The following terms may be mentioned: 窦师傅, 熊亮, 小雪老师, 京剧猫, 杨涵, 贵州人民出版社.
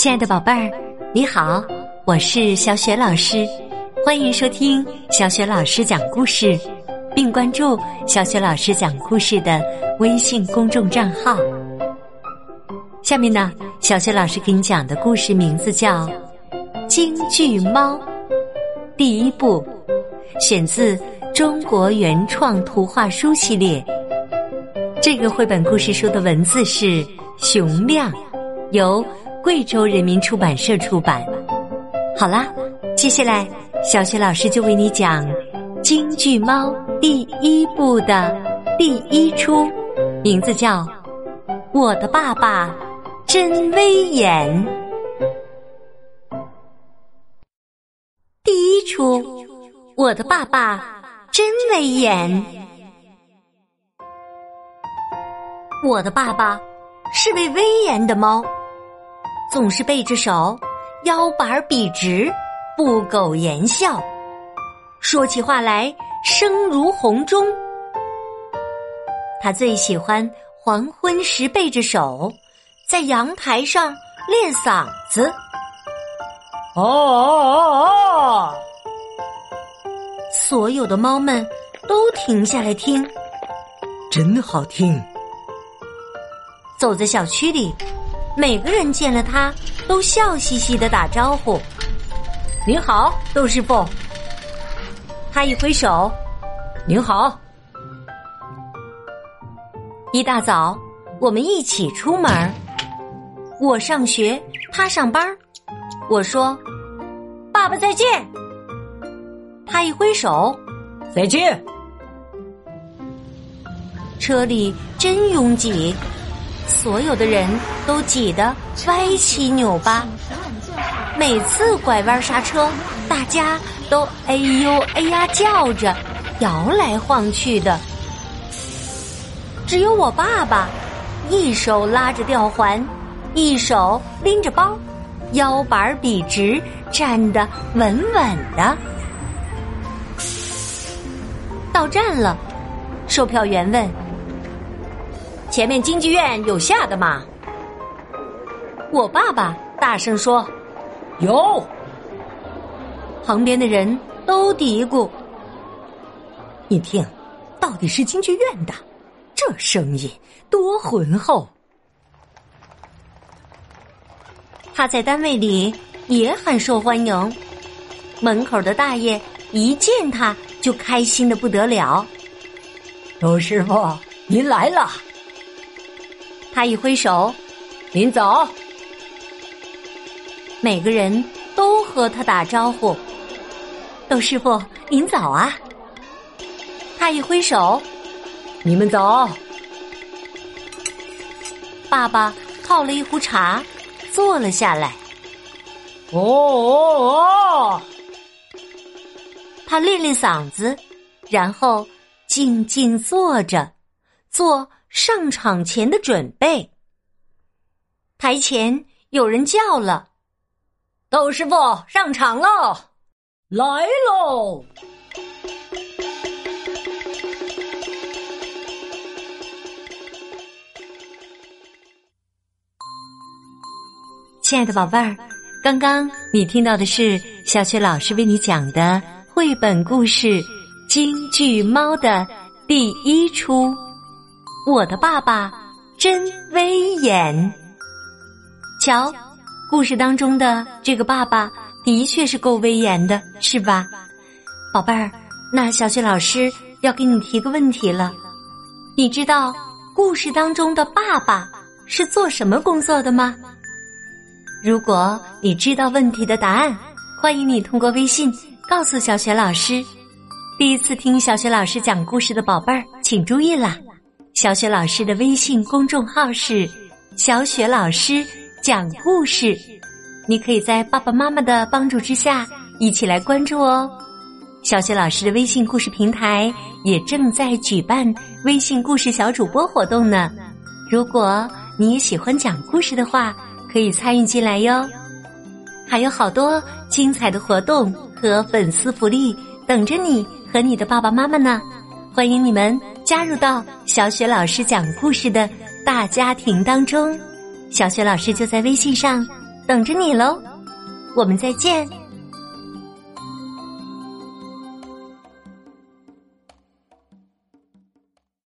亲爱的宝贝儿，你好，我是小雪老师，欢迎收听小雪老师讲故事，并关注小雪老师讲故事的微信公众账号。下面呢，小雪老师给你讲的故事名字叫《京剧猫》第一部，选自中国原创图画书系列。这个绘本故事书的文字是熊亮，由贵州人民出版社出版。好啦，接下来小雪老师就为你讲《京剧猫》第一部的第一出，名字叫《我的爸爸真威严》。第一出，我的爸爸真威严。我的爸爸是位威严的猫，总是背着手，腰板笔直，不苟言笑，说起话来声如洪钟。他最喜欢黄昏时背着手，在阳台上练嗓子。哦哦哦！所有的猫们都停下来听，真好听。走在小区里，每个人见了他都笑嘻嘻地打招呼，您好，窦师傅。他一挥手，您好。一大早，我们一起出门，我上学，他上班。我说，爸爸再见。他一挥手，再见。车里真拥挤，所有的人都挤得歪七扭八，每次拐弯刹车，大家都哎呦哎呀叫着，摇来晃去的。只有我爸爸一手拉着吊环，一手拎着包，腰板笔直，站得稳稳的。到站了，售票员问，前面京剧院有下的吗？我爸爸大声说，有。旁边的人都嘀咕，你听，到底是京剧院的，这声音多浑厚。他在单位里也很受欢迎，门口的大爷一见他就开心得不得了，窦师傅，您来了。他一挥手，您走。每个人都和他打招呼，窦师傅您早啊。他一挥手，你们走。爸爸泡了一壶茶，坐了下来。哦哦哦！他练练嗓子，然后静静坐着，做上场前的准备。台前有人叫了，窦师傅上场喽，来喽。亲爱的宝贝儿，刚刚你听到的是小雪老师为你讲的绘本故事《京剧猫》的第一出，我的爸爸真威严。瞧，故事当中的这个爸爸的确是够威严的，是吧？宝贝儿，那小雪老师要给你提个问题了，你知道故事当中的爸爸是做什么工作的吗？如果你知道问题的答案，欢迎你通过微信告诉小雪老师。第一次听小雪老师讲故事的宝贝儿，请注意啦，小雪老师的微信公众号是小雪老师讲故事，你可以在爸爸妈妈的帮助之下一起来关注哦。小雪老师的微信故事平台也正在举办微信故事小主播活动呢，如果你也喜欢讲故事的话，可以参与进来哟。还有好多精彩的活动和粉丝福利等着你和你的爸爸妈妈呢，欢迎你们加入到小雪老师讲故事的大家庭当中。小雪老师就在微信上等着你喽，我们再见。